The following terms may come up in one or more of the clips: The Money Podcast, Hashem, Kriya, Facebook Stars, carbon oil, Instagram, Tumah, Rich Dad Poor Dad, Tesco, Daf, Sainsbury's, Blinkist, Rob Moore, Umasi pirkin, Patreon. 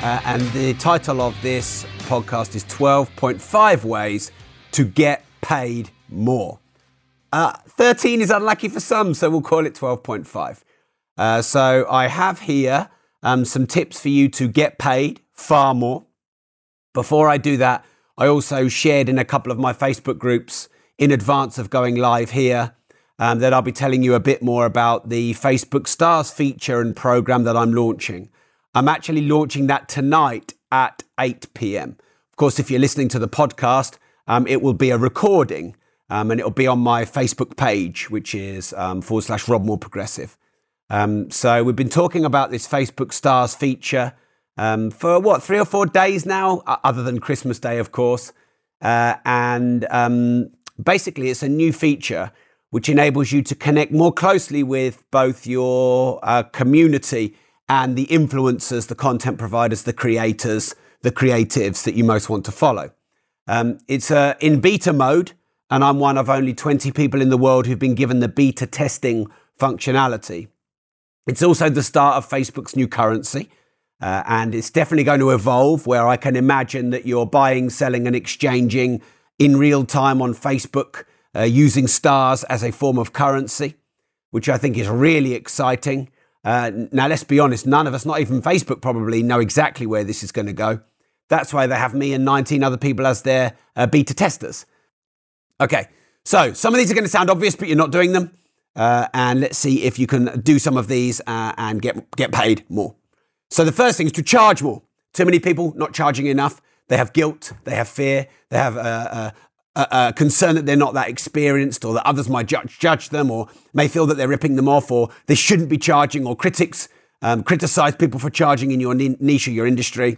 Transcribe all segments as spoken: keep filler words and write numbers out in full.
uh, and the title of this podcast is twelve point five Ways to Get Paid More. Uh, thirteen is unlucky for some, so we'll call it twelve point five. Uh, so I have here um, some tips for you to get paid far more. Before I do that, I also shared in a couple of my Facebook groups in advance of going live here um, that I'll be telling you a bit more about the Facebook Stars feature and program that I'm launching. I'm actually launching that tonight at eight p.m. Of course, if you're listening to the podcast, um, it will be a recording um, and it'll be on my Facebook page, which is um, forward slash Rob Moore Progressive. Um, so we've been talking about this Facebook Stars feature um, for what, three or four days now, other than Christmas Day, of course. Uh, and um, basically, it's a new feature which enables you to connect more closely with both your uh, community and the influencers, the content providers, the creators, the creatives that you most want to follow. Um, it's uh, in beta mode, and I'm one of only twenty people in the world who've been given the beta testing functionality. It's also the start of Facebook's new currency, uh, and it's definitely going to evolve, where I can imagine that you're buying, selling, and exchanging in real time on Facebook, uh, using stars as a form of currency, which I think is really exciting. Uh, now, let's be honest, none of us, not even Facebook probably, know exactly where this is going to go. That's why they have me and nineteen other people as their uh, beta testers. Okay, so some of these are going to sound obvious, but you're not doing them. Uh, and let's see if you can do some of these uh, and get, get paid more. So the first thing is to charge more. Too many people not charging enough. They have guilt, they have fear, they have a uh, uh, uh, concern that they're not that experienced, or that others might judge, judge them, or may feel that they're ripping them off, or they shouldn't be charging, or critics um, criticize people for charging in your niche or your industry.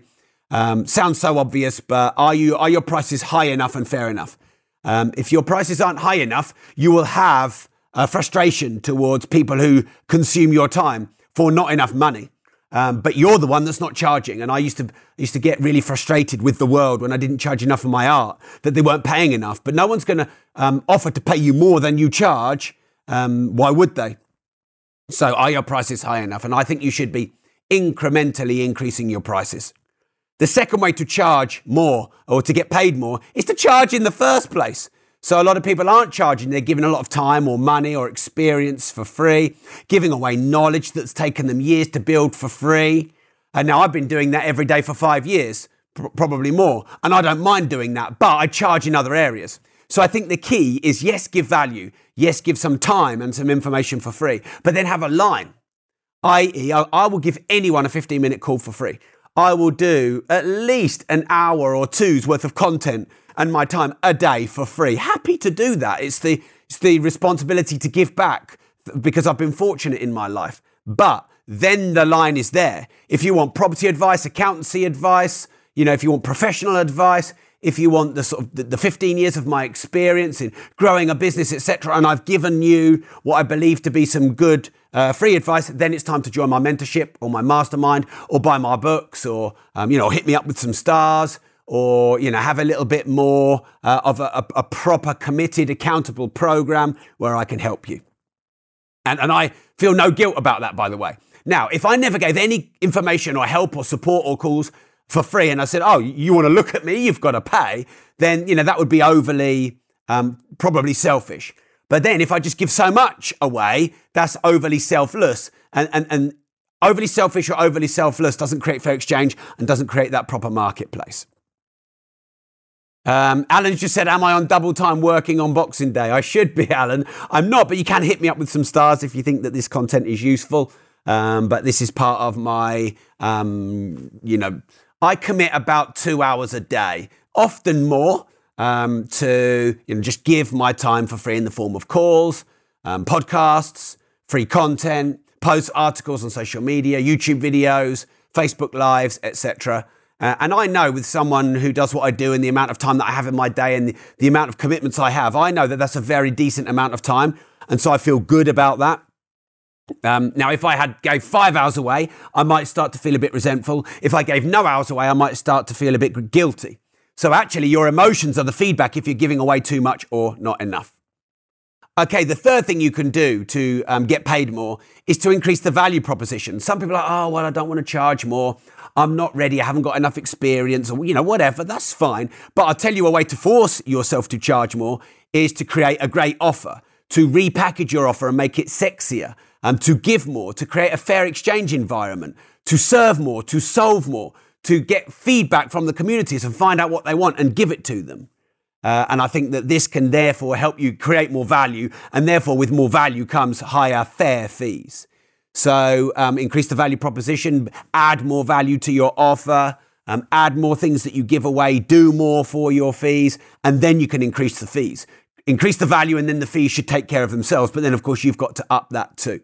Um, sounds so obvious, but are you are your prices high enough and fair enough? Um, if your prices aren't high enough, you will have uh, frustration towards people who consume your time for not enough money. Um, but you're the one that's not charging. And I used to used to get really frustrated with the world when I didn't charge enough for my art, that they weren't paying enough. But no one's going to um, offer to pay you more than you charge. Um, why would they? So are your prices high enough? And I think you should be incrementally increasing your prices. The second way to charge more, or to get paid more, is to charge in the first place. So a lot of people aren't charging. They're giving a lot of time or money or experience for free, giving away knowledge that's taken them years to build for free. And now I've been doing that every day for five years, probably more. And I don't mind doing that, but I charge in other areas. So I think the key is, yes, give value. Yes, give some time and some information for free, but then have a line, that is, I will give anyone a fifteen minute call for free. I will do at least an hour or two's worth of content and my time a day for free. Happy to do that. It's the, it's the responsibility to give back, because I've been fortunate in my life. But then the line is there. If you want property advice, accountancy advice, you know, if you want professional advice, if you want the sort of the, the fifteen years of my experience in growing a business, et cetera, and I've given you what I believe to be some good uh, free advice, then it's time to join my mentorship or my mastermind, or buy my books, or um, you know, hit me up with some stars, or you know, have a little bit more uh, of a, a, a proper, committed, accountable program where I can help you. And and I feel no guilt about that, by the way. Now, if I never gave any information or help or support or calls for free, and I said, "Oh, you want to look at me? You've got to pay," then you know that would be overly, um, probably selfish. But then, if I just give so much away, that's overly selfless, and and and overly selfish or overly selfless doesn't create fair exchange and doesn't create that proper marketplace. Um, Alan just said, am I on double time working on Boxing Day? I should be, Alan. I'm not, but you can hit me up with some stars if you think that this content is useful. Um, but this is part of my, um, you know, I commit about two hours a day, often more, um, to you know, just give my time for free in the form of calls, um, podcasts, free content, posts, articles on social media, YouTube videos, Facebook Lives, et cetera. Uh, and I know with someone who does what I do and the amount of time that I have in my day and the, the amount of commitments I have, I know that that's a very decent amount of time. And so I feel good about that. Um, now, if I had gave five hours away, I might start to feel a bit resentful. If I gave no hours away, I might start to feel a bit guilty. So actually, your emotions are the feedback if you're giving away too much or not enough. Okay, the third thing you can do to um, get paid more is to increase the value proposition. Some people are like, oh, well, I don't want to charge more. I'm not ready. I haven't got enough experience or, you know, whatever. That's fine. But I'll tell you a way to force yourself to charge more is to create a great offer, to repackage your offer and make it sexier, um, to give more, to create a fair exchange environment, to serve more, to solve more, to get feedback from the communities and find out what they want and give it to them. Uh, and I think that this can therefore help you create more value, and therefore with more value comes higher fair fees. So um, increase the value proposition, add more value to your offer, um, add more things that you give away, do more for your fees, and then you can increase the fees. Increase the value and then the fees should take care of themselves. But then, of course, you've got to up that too.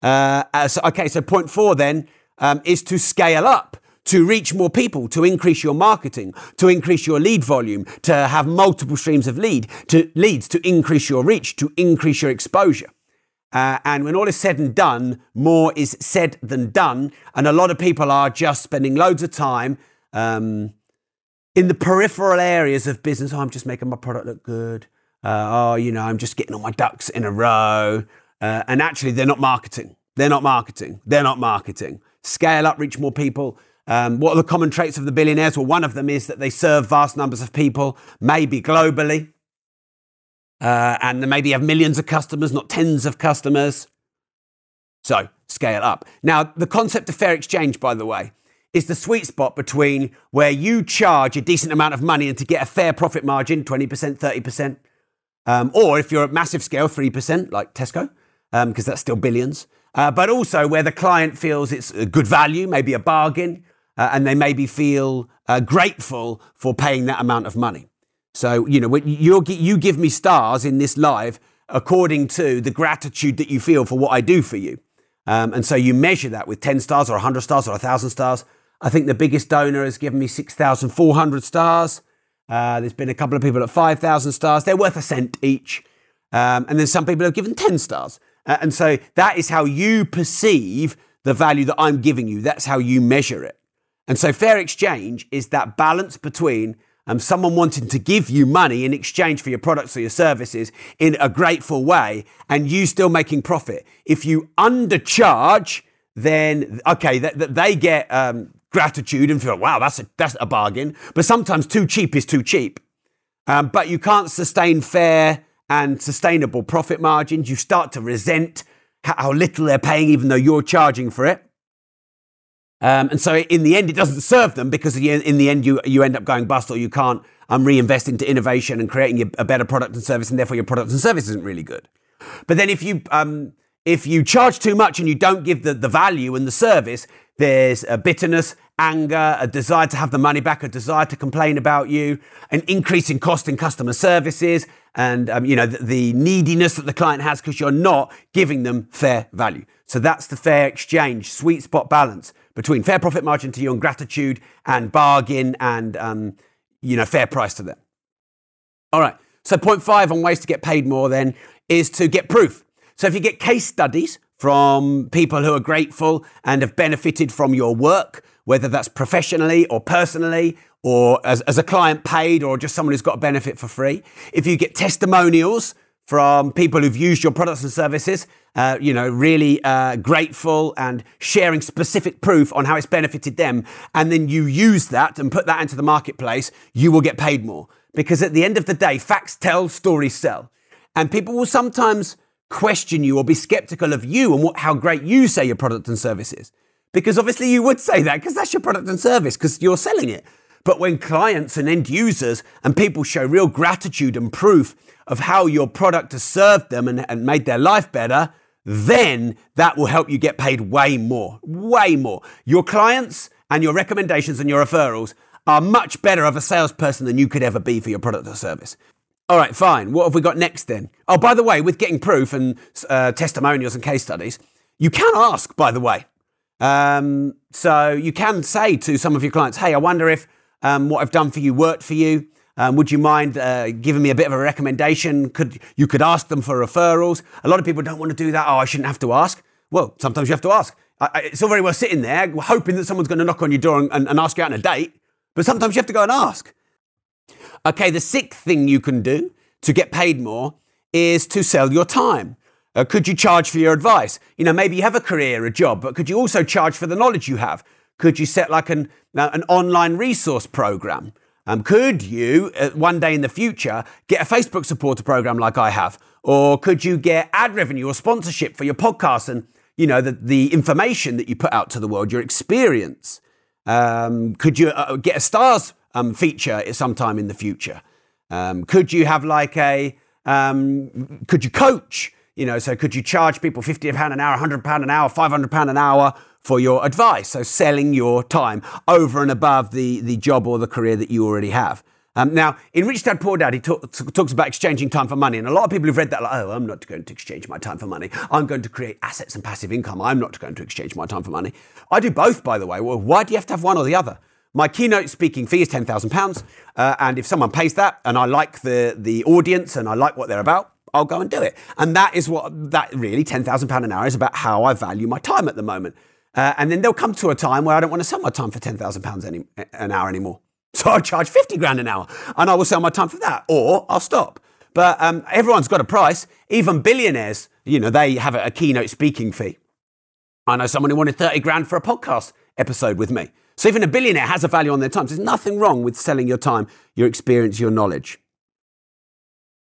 Uh, uh, so, okay, so point four then um, is to scale up, to reach more people, to increase your marketing, to increase your lead volume, to have multiple streams of lead, to leads, to increase your reach, to increase your exposure. Uh, and when all is said and done, more is said than done. And a lot of people are just spending loads of time um, in the peripheral areas of business. Oh, I'm just making my product look good. Uh, oh, you know, I'm just getting all my ducks in a row. Uh, and actually, they're not marketing. They're not marketing. They're not marketing. Scale up, reach more people. Um, what are the common traits of the billionaires? Well, one of them is that they serve vast numbers of people, maybe globally. Uh, and they maybe have millions of customers, not tens of customers. So scale up. Now, the concept of fair exchange, by the way, is the sweet spot between where you charge a decent amount of money and to get a fair profit margin, twenty percent, thirty percent. Um, or if you're at massive scale, three percent, like Tesco, um, because that's still billions. Uh, but also where the client feels it's a good value, maybe a bargain, uh, and they maybe feel uh, grateful for paying that amount of money. So, you know, when you're, you give me stars in this live according to the gratitude that you feel for what I do for you. Um, and so you measure that with ten stars or one hundred stars or one thousand stars. I think the biggest donor has given me six thousand four hundred stars. Uh, there's been a couple of people at five thousand stars. They're worth a cent each. Um, and then some people have given ten stars. Uh, and so that is how you perceive the value that I'm giving you. That's how you measure it. And so fair exchange is that balance between Um, someone wanting to give you money in exchange for your products or your services in a grateful way, and you still making profit. If you undercharge, then, okay, th- th- they get um, gratitude and feel, wow, that's a, that's a bargain. But sometimes too cheap is too cheap. Um, but you can't sustain fair and sustainable profit margins. You start to resent how little they're paying, even though you're charging for it. Um, and so in the end, it doesn't serve them because in the end, you, you end up going bust or you can't um, reinvest into innovation and creating a, a better product and service, and therefore your product and service isn't really good. But then if you um, if you charge too much and you don't give the, the value and the service, there's a bitterness, anger, a desire to have the money back, a desire to complain about you, an increase in cost in customer services, and um, you know the, the neediness that the client has because you're not giving them fair value. So that's the fair exchange, sweet spot balance between fair profit margin to you and gratitude and bargain and, um, you know, fair price to them. All right. So point five on ways to get paid more then is to get proof. So if you get case studies from people who are grateful and have benefited from your work, whether that's professionally or personally or as, as a client paid or just someone who's got a benefit for free. If you get testimonials from people who've used your products and services, uh, you know, really uh, grateful and sharing specific proof on how it's benefited them. And then you use that and put that into the marketplace, you will get paid more. Because at the end of the day, facts tell, stories sell. And people will sometimes question you or be skeptical of you and what, how great you say your product and service is. Because obviously you would say that because that's your product and service because you're selling it. But when clients and end users and people show real gratitude and proof of how your product has served them and, and made their life better, then that will help you get paid way more, way more. Your clients and your recommendations and your referrals are much better of a salesperson than you could ever be for your product or service. All right, fine. What have we got next then? Oh, by the way, with getting proof and uh, testimonials and case studies, you can ask, by the way. Um, so you can say to some of your clients, hey, I wonder if um, what I've done for you worked for you. Um, would you mind uh, giving me a bit of a recommendation? Could you could ask them for referrals. A lot of people don't want to do that. Oh, I shouldn't have to ask. Well, sometimes you have to ask. I, I, it's all very well sitting there hoping that someone's going to knock on your door and, and, and ask you out on a date, but sometimes you have to go and ask. Okay, the sixth thing you can do to get paid more is to sell your time. Uh, could you charge for your advice? You know, maybe you have a career, a job, but could you also charge for the knowledge you have? Could you set like an, uh, an online resource program? Um, could you, uh, one day in the future, get a Facebook supporter program like I have? Or could you get ad revenue or sponsorship for your podcast and, you know, the, the information that you put out to the world, your experience? Um, could you uh, get a stars um, feature sometime in the future? Um, could you have like a, um, could you coach? You know, so could you charge people fifty pounds an hour, one hundred pounds an hour, five hundred pounds an hour for your advice? So selling your time over and above the, the job or the career that you already have. Um, now, in Rich Dad Poor Dad, he talk, talks about exchanging time for money. And a lot of people who've read that, like, oh, I'm not going to exchange my time for money. I'm going to create assets and passive income. I'm not going to exchange my time for money. I do both, by the way. Well, why do you have to have one or the other? My keynote speaking fee is ten thousand pounds. Uh, and if someone pays that and I like the, the audience and I like what they're about, I'll go and do it. And that is what that really ten thousand pounds an hour is about, how I value my time at the moment. Uh, and then there'll come to a time where I don't want to sell my time for ten thousand pounds any, an hour anymore. So I'll charge fifty grand an hour and I will sell my time for that, or I'll stop. But um, everyone's got a price. Even billionaires, you know, they have a, a keynote speaking fee. I know someone who wanted thirty grand for a podcast episode with me. So even a billionaire has a value on their time. So there's nothing wrong with selling your time, your experience, your knowledge.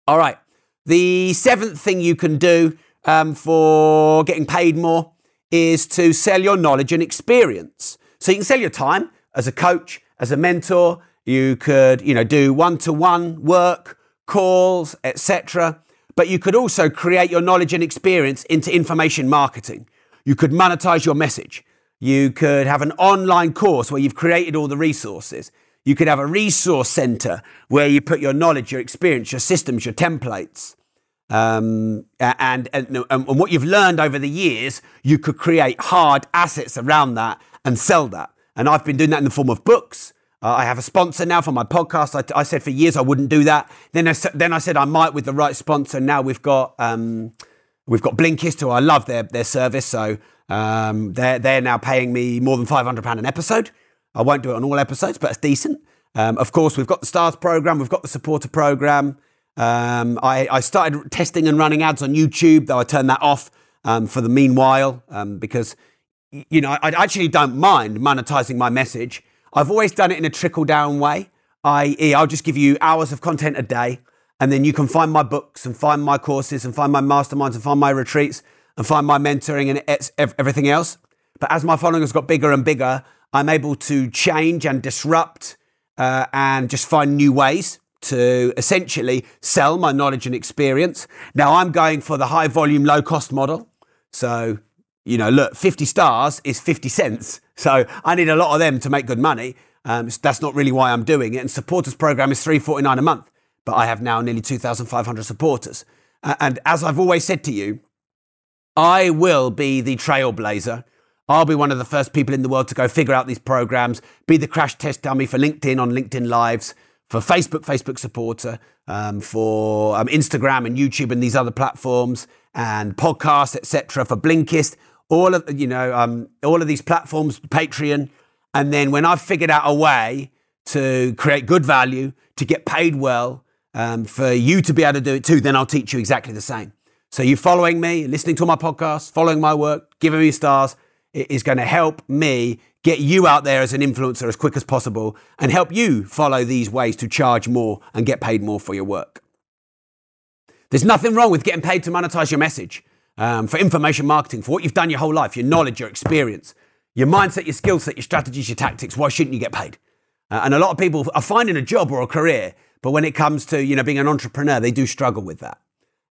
All right. The seventh thing you can do um, for getting paid more is to sell your knowledge and experience. So you can sell your time as a coach, as a mentor. You could, you know, do one-to-one work, calls, et cetera. But you could also create your knowledge and experience into information marketing. You could monetize your message. You could have an online course where you've created all the resources. You could have a resource center where you put your knowledge, your experience, your systems, your templates. Um, and, and, and what you've learned over the years, you could create hard assets around that and sell that. And I've been doing that in the form of books. Uh, I have a sponsor now for my podcast. I, I said for years I wouldn't do that. Then I, then I said I might with the right sponsor. Now we've got um, we've got Blinkist, who I love their, their service. So um, they're, they're now paying me more than five hundred pounds an episode. I won't do it on all episodes, but it's decent. Um, of course, we've got the Stars program. We've got the supporter program. Um, I, I started testing and running ads on YouTube, though I turned that off um, for the meanwhile, um, because, you know, I, I actually don't mind monetizing my message. I've always done it in a trickle down way, that is I'll just give you hours of content a day, and then you can find my books and find my courses and find my masterminds and find my retreats and find my mentoring and everything else. But as my following has got bigger and bigger, I'm able to change and disrupt uh, and just find new ways to essentially sell my knowledge and experience. Now I'm going for the high volume, low cost model. So, you know, look, fifty stars is fifty cents. So I need a lot of them to make good money. Um, that's not really why I'm doing it. And supporters program is three forty-nine a month, but I have now nearly two thousand five hundred supporters. Uh, and as I've always said to you, I will be the trailblazer. I'll be one of the first people in the world to go figure out these programs, be the crash test dummy for LinkedIn on LinkedIn Lives, for Facebook, Facebook supporter, um, for um, Instagram and YouTube and these other platforms, and podcasts, et cetera, for Blinkist, all of, you know, um, all of these platforms, Patreon. And then when I've figured out a way to create good value, to get paid well, um, for you to be able to do it too, then I'll teach you exactly the same. So you following me, listening to my podcast, following my work, giving me stars, it is going to help me get you out there as an influencer as quick as possible and help you follow these ways to charge more and get paid more for your work. There's nothing wrong with getting paid to monetize your message, um, for information marketing, for what you've done your whole life, your knowledge, your experience, your mindset, your skill set, your strategies, your tactics. Why shouldn't you get paid? Uh, and a lot of people are finding a job or a career, but when it comes to, you know, being an entrepreneur, they do struggle with that.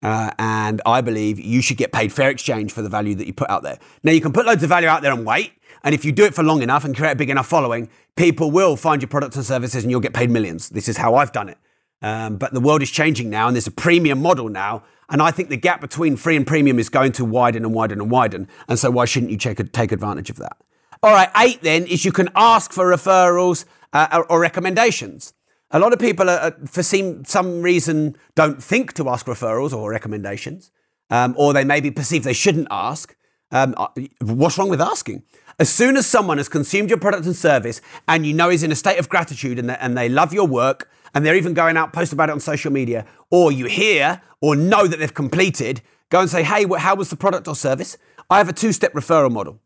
Uh, and I believe you should get paid fair exchange for the value that you put out there. Now, you can put loads of value out there and wait. And if you do it for long enough and create a big enough following, people will find your products and services and you'll get paid millions. This is how I've done it. Um, but the world is changing now, and there's a premium model now. And I think the gap between free and premium is going to widen and widen and widen. And so why shouldn't you take, take advantage of that? All right, eight then is you can ask for referrals uh, or, or recommendations. A lot of people, are, for some reason, don't think to ask referrals or recommendations, um, or they maybe perceive they shouldn't ask. Um, what's wrong with asking? As soon as someone has consumed your product and service and you know is in a state of gratitude and they, and they love your work and they're even going out, post about it on social media, or you hear or know that they've completed, go and say, hey, how was the product or service? I have a two-step referral model.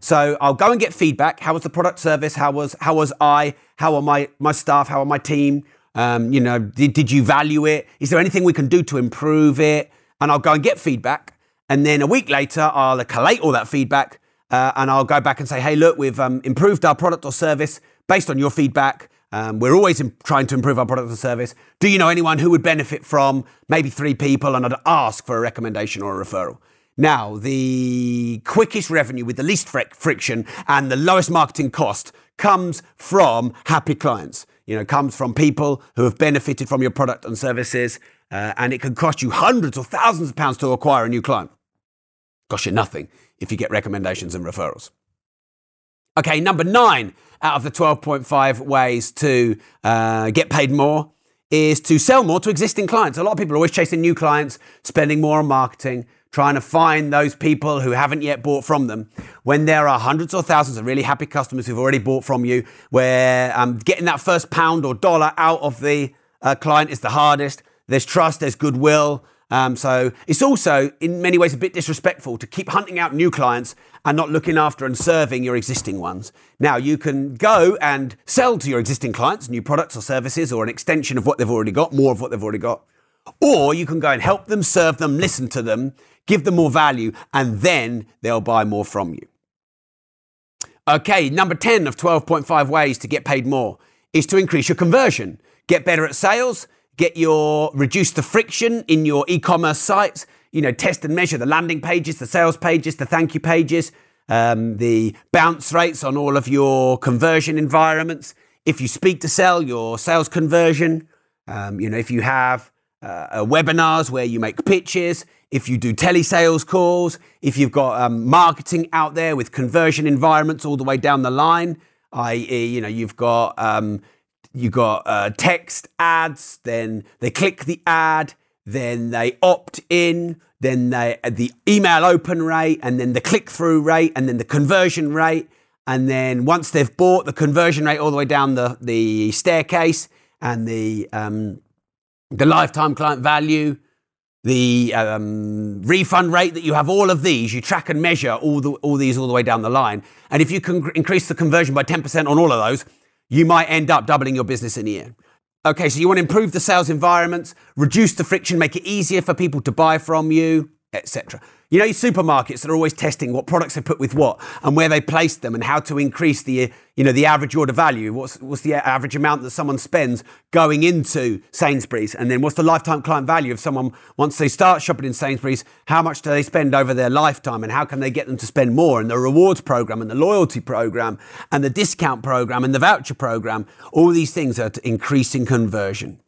So I'll go and get feedback. How was the product service? How was how was I? How are my, my staff? How are my team? Um, you know, did, did you value it? Is there anything we can do to improve it? And I'll go and get feedback. And then a week later, I'll collate all that feedback uh, and I'll go back and say, hey, look, we've um, improved our product or service based on your feedback. Um, we're always in, trying to improve our product or service. Do you know anyone who would benefit from maybe three people? And I'd ask for a recommendation or a referral. Now, the quickest revenue with the least fric- friction and the lowest marketing cost comes from happy clients. You know, comes from people who have benefited from your product and services. Uh, and it can cost you hundreds or thousands of pounds to acquire a new client. Costs you nothing if you get recommendations and referrals. Okay, number nine out of the twelve point five ways to uh, get paid more is to sell more to existing clients. A lot of people are always chasing new clients, spending more on marketing, trying to find those people who haven't yet bought from them, when there are hundreds or thousands of really happy customers who've already bought from you, where um, getting that first pound or dollar out of the uh, client is the hardest. There's trust, there's goodwill. Um, so it's also in many ways a bit disrespectful to keep hunting out new clients and not looking after and serving your existing ones. Now you can go and sell to your existing clients, new products or services, or an extension of what they've already got, more of what they've already got. Or you can go and help them, serve them, listen to them, give them more value, and then they'll buy more from you. Okay, number ten of twelve point five ways to get paid more is to increase your conversion. Get better at sales, get your, reduce the friction in your e-commerce sites, you know, test and measure the landing pages, the sales pages, the thank you pages, um, the bounce rates on all of your conversion environments. If you speak to sell, your sales conversion, um, you know, if you have Uh, webinars where you make pitches, if you do telesales calls, if you've got um, marketing out there with conversion environments all the way down the line, that is, you know, you've got um, you've got uh, text ads, then they click the ad, then they opt in, then they uh, the email open rate, and then the click through rate, and then the conversion rate, and then once they've bought, the conversion rate all the way down the the staircase, and the um, the lifetime client value, the um, refund rate that you have, all of these, you track and measure all the, all these all the way down the line. And if you can increase the conversion by ten percent on all of those, you might end up doubling your business in a year. Okay, so you want to improve the sales environments, reduce the friction, make it easier for people to buy from you, et cetera. You know, your supermarkets that are always testing what products they put with what and where they place them and how to increase the, you know, the average order value. What's, what's the average amount that someone spends going into Sainsbury's? And then what's the lifetime client value of someone once they start shopping in Sainsbury's? How much do they spend over their lifetime and how can they get them to spend more? And the rewards program and the loyalty program and the discount program and the voucher program, all these things are increasing conversion.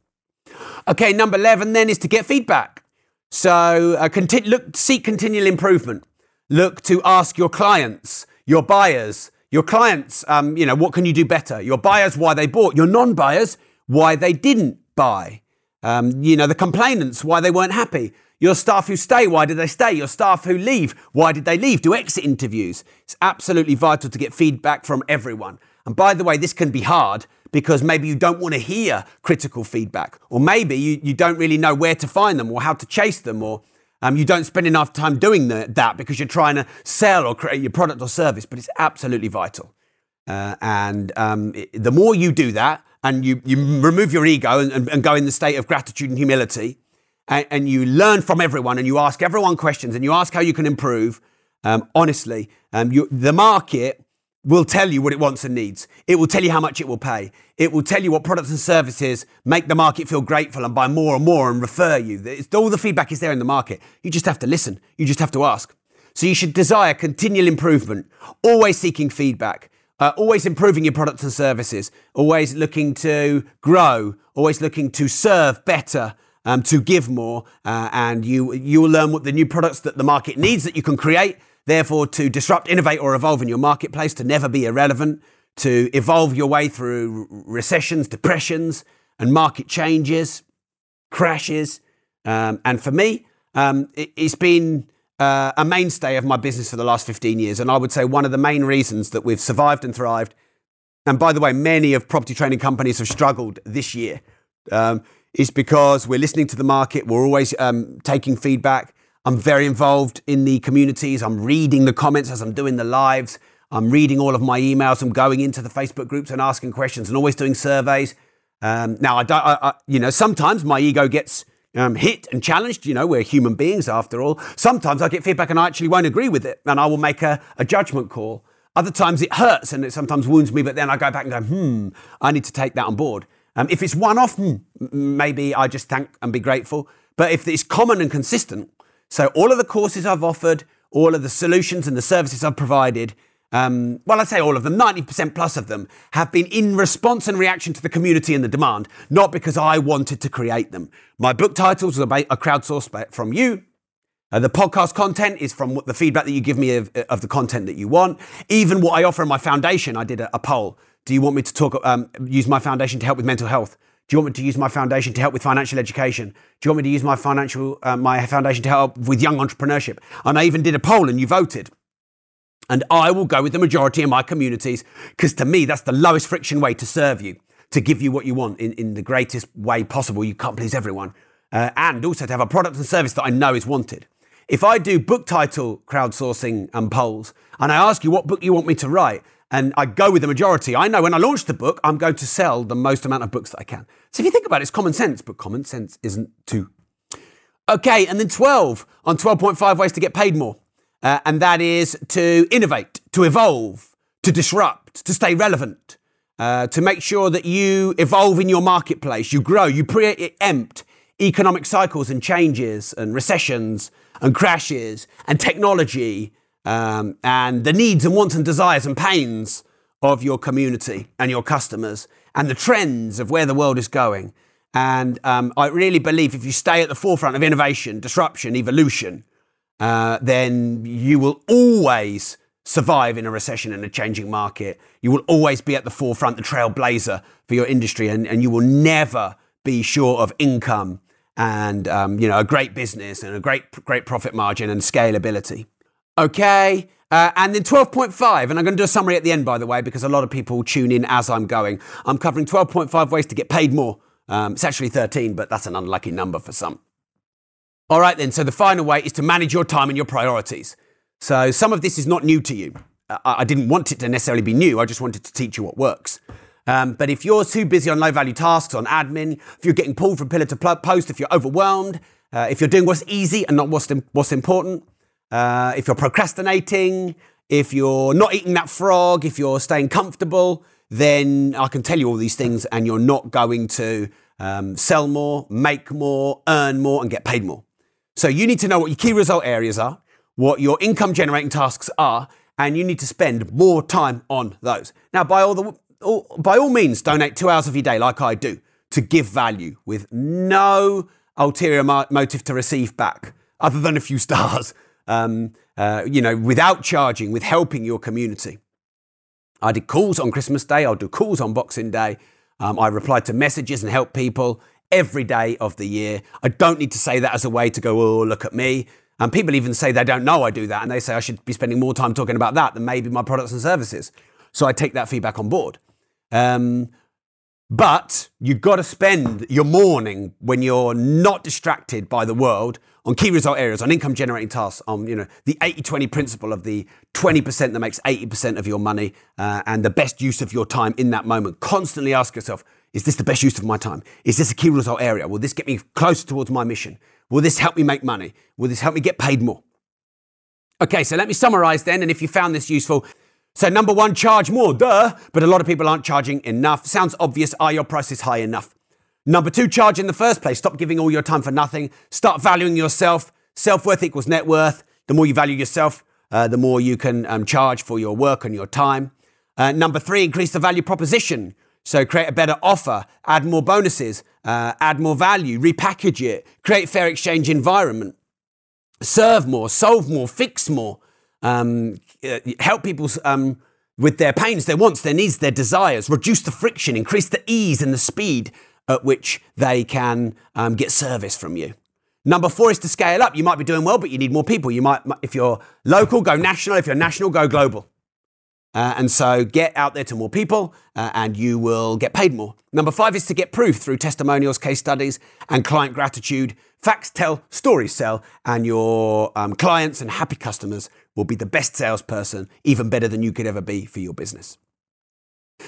Okay, number eleven then is to get feedback. So uh, conti- look, seek continual improvement. Look to ask your clients, your buyers, your clients, um, you know, what can you do better? Your buyers, why they bought. Your non-buyers, why they didn't buy. Um, you know, the complainants, why they weren't happy. Your staff who stay, why did they stay? Your staff who leave, why did they leave? Do exit interviews. It's absolutely vital to get feedback from everyone. And by the way, this can be hard because maybe you don't want to hear critical feedback, or maybe you, you don't really know where to find them or how to chase them, or um, you don't spend enough time doing the, that because you're trying to sell or create your product or service, but it's absolutely vital. Uh, and um, it, the more you do that and you, you remove your ego and, and, and go in the state of gratitude and humility, and, and you learn from everyone and you ask everyone questions and you ask how you can improve, um, honestly, um, you, the market will tell you what it wants and needs. It will tell you how much it will pay. It will tell you what products and services make the market feel grateful and buy more and more and refer you. It's, all the feedback is there in the market. You just have to listen. You just have to ask. So you should desire continual improvement, always seeking feedback, Uh, always improving your products and services, always looking to grow, always looking to serve better, um, to give more. Uh, and you, you will learn what the new products that the market needs that you can create, therefore to disrupt, innovate or evolve in your marketplace, to never be irrelevant, to evolve your way through recessions, depressions and market changes, crashes. Um, and for me, um, it, it's been... Uh, a mainstay of my business for the last fifteen years. And I would say one of the main reasons that we've survived and thrived. And by the way, many of property training companies have struggled this year um, is because we're listening to the market. We're always um, taking feedback. I'm very involved in the communities. I'm reading the comments as I'm doing the lives. I'm reading all of my emails. I'm going into the Facebook groups and asking questions and always doing surveys. Um, now, I don't, I, I, you know, sometimes my ego gets Um, hit and challenged, you know, we're human beings after all. Sometimes I get feedback and I actually won't agree with it and I will make a, a judgment call. Other times it hurts and it sometimes wounds me, but then I go back and go, hmm, I need to take that on board. Um, if it's one-off, hmm, maybe I just thank and be grateful. But if it's common and consistent, so all of the courses I've offered, all of the solutions and the services I've provided, Um, well, I'd say all of them, ninety percent plus of them, have been in response and reaction to the community and the demand, not because I wanted to create them. My book titles are crowdsourced from you. Uh, the podcast content is from what the feedback that you give me of, of the content that you want. Even what I offer in my foundation, I did a, a poll. Do you want me to talk? Um, use my foundation to help with mental health? Do you want me to use my foundation to help with financial education? Do you want me to use my financial, uh, my foundation to help with young entrepreneurship? And I even did a poll and you voted. And I will go with the majority in my communities because to me, that's the lowest friction way to serve you, to give you what you want in, in the greatest way possible. You can't please everyone. Uh, and also to have a product and service that I know is wanted. If I do book title crowdsourcing and polls, and I ask you what book you want me to write, and I go with the majority, I know when I launch the book, I'm going to sell the most amount of books that I can. So if you think about it, it's common sense, but common sense isn't too. Okay, and then twelve on twelve point five ways to get paid more. Uh, and that is to innovate, to evolve, to disrupt, to stay relevant, uh, to make sure that you evolve in your marketplace, you grow, you preempt economic cycles and changes and recessions and crashes and technology um, and the needs and wants and desires and pains of your community and your customers and the trends of where the world is going. And um, I really believe if you stay at the forefront of innovation, disruption, evolution, Uh, then you will always survive in a recession and a changing market. You will always be at the forefront, the trailblazer for your industry, and, and you will never be short of income and um, you know, a great business and a great, great profit margin and scalability. Okay, uh, and then twelve point five, and I'm going to do a summary at the end, by the way, because a lot of people tune in as I'm going. I'm covering twelve point five ways to get paid more. Um, it's actually thirteen, but that's an unlucky number for some. All right then, so the final way is to manage your time and your priorities. So some of this is not new to you. I, I didn't want it to necessarily be new, I just wanted to teach you what works. Um, but if you're too busy on low value tasks, on admin, if you're getting pulled from pillar to post, if you're overwhelmed, uh, if you're doing what's easy and not what's, what's important, uh, if you're procrastinating, if you're not eating that frog, if you're staying comfortable, then I can tell you all these things and you're not going to um, sell more, make more, earn more and get paid more. So you need to know what your key result areas are, what your income generating tasks are, and you need to spend more time on those. Now, by all, the, all, by all means, donate two hours of your day like I do to give value with no ulterior motive to receive back other than a few stars, um, uh, you know, without charging, with helping your community. I did calls on Christmas Day. I'll do calls on Boxing Day. Um, I replied to messages and helped people every day of the year. I don't need to say that as a way to go, oh, look at me. And people even say they don't know I do that. And they say I should be spending more time talking about that than maybe my products and services. So I take that feedback on board. Um, but you've got to spend your morning when you're not distracted by the world on key result areas, on income generating tasks, on you know the eighty twenty principle of the twenty percent that makes eighty percent of your money uh, and the best use of your time in that moment. Constantly ask yourself, is this the best use of my time? Is this a key result area? Will this get me closer towards my mission? Will this help me make money? Will this help me get paid more? Okay, so let me summarize then, and if you found this useful. So number one, charge more, duh, but a lot of people aren't charging enough. Sounds obvious, are your prices high enough? Number two, charge in the first place. Stop giving all your time for nothing. Start valuing yourself. Self-worth equals net worth. The more you value yourself, uh, the more you can um, charge for your work and your time. Uh, number three, increase the value proposition. So create a better offer, add more bonuses, uh, add more value, repackage it, create fair exchange environment, serve more, solve more, fix more, um, uh, help people um, with their pains, their wants, their needs, their desires, reduce the friction, increase the ease and the speed at which they can um, get service from you. Number four is to scale up. You might be doing well, but you need more people. You might, if you're local, go national. If you're national, go global. Uh, and so get out there to more people uh, and you will get paid more. Number five is to get proof through testimonials, case studies, and client gratitude. Facts tell, stories sell, and your um, clients and happy customers will be the best salesperson, even better than you could ever be for your business.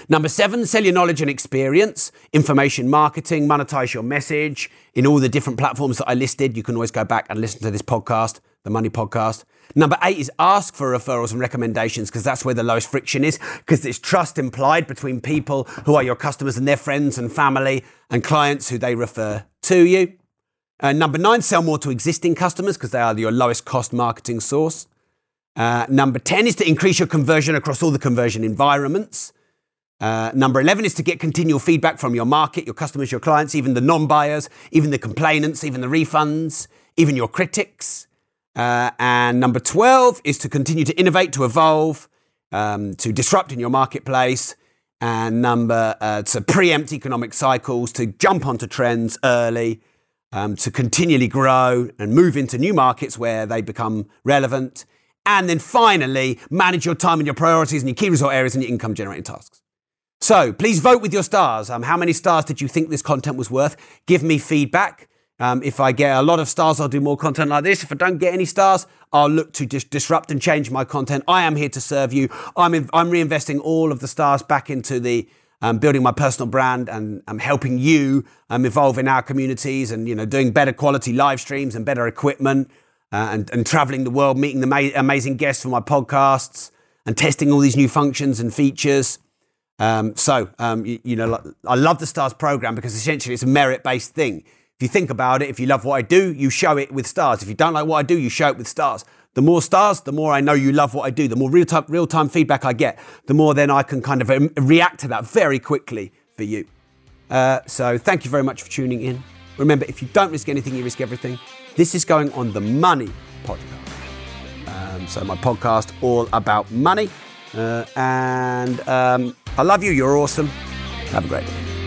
Number seven, sell your knowledge and experience, information marketing, monetize your message in all the different platforms that I listed. You can always go back and listen to this podcast, The Money Podcast. Number eight is ask for referrals and recommendations, because that's where the lowest friction is, because there's trust implied between people who are your customers and their friends and family and clients who they refer to you. Uh, number nine, sell more to existing customers, because they are your lowest cost marketing source. Uh, number ten is to increase your conversion across all the conversion environments. Uh, number eleven is to get continual feedback from your market, your customers, your clients, even the non-buyers, even the complainants, even the refunds, even your critics. Uh, and number twelve is to continue to innovate, to evolve, um, to disrupt in your marketplace. And number, uh, to preempt economic cycles, to jump onto trends early, um, to continually grow and move into new markets where they become relevant. And then finally, manage your time and your priorities and your key result areas and your income generating tasks. So please vote with your stars. Um, how many stars did you think this content was worth? Give me feedback. Um, if I get a lot of stars, I'll do more content like this. If I don't get any stars, I'll look to dis- disrupt and change my content. I am here to serve you. I'm, in- I'm reinvesting all of the stars back into the um, building my personal brand, and I'm um, helping you um, evolve in our communities, and you know, doing better quality live streams and better equipment, uh, and, and traveling the world, meeting the ma- amazing guests for my podcasts and testing all these new functions and features. Um, so, um, you, you know, I love the Stars program because essentially it's a merit-based thing. If you think about it, if you love what I do, you show it with stars. If you don't like what I do, you show it with stars. The more stars, the more I know you love what I do. The more real-time, real-time feedback I get, the more then I can kind of um, react to that very quickly for you. Uh, so thank you very much for tuning in. Remember, if you don't risk anything, you risk everything. This is going on The Money Podcast. Um, so my podcast all about money. Uh, and um, I love you. You're awesome. Have a great day.